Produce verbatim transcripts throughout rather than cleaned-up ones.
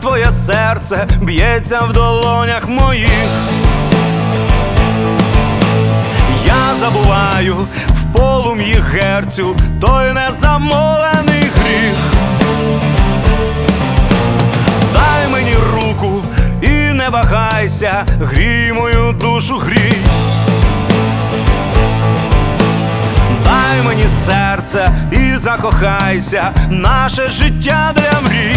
твоє серце б'ється в долонях моїх. Я забуваю в полум'ї герцю той незамолений гріх. Дай мені руку і не вагайся, грій мою душу, грій. Дай мені серце і закохайся, наше життя для мрій.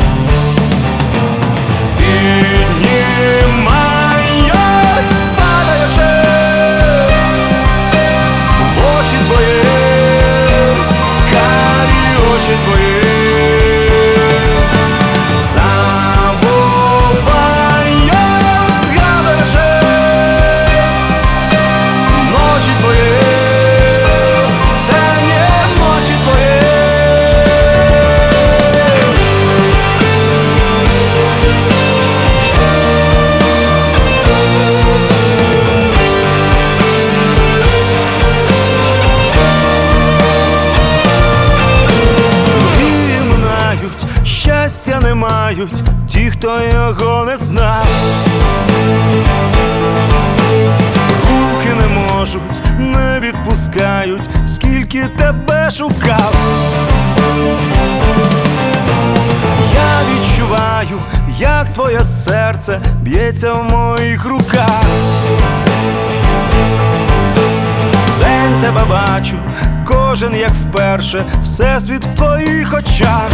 Піднімаюсь, падаючи, в очі твої, карі очі твої. Щастя не мають ті, хто його не знав. Руки не можуть, не відпускають, скільки тебе шукав. Я відчуваю, як твоє серце б'ється в моїх руках. День тебе бачу, кожен як вперше, всесвіт в твоїх очах.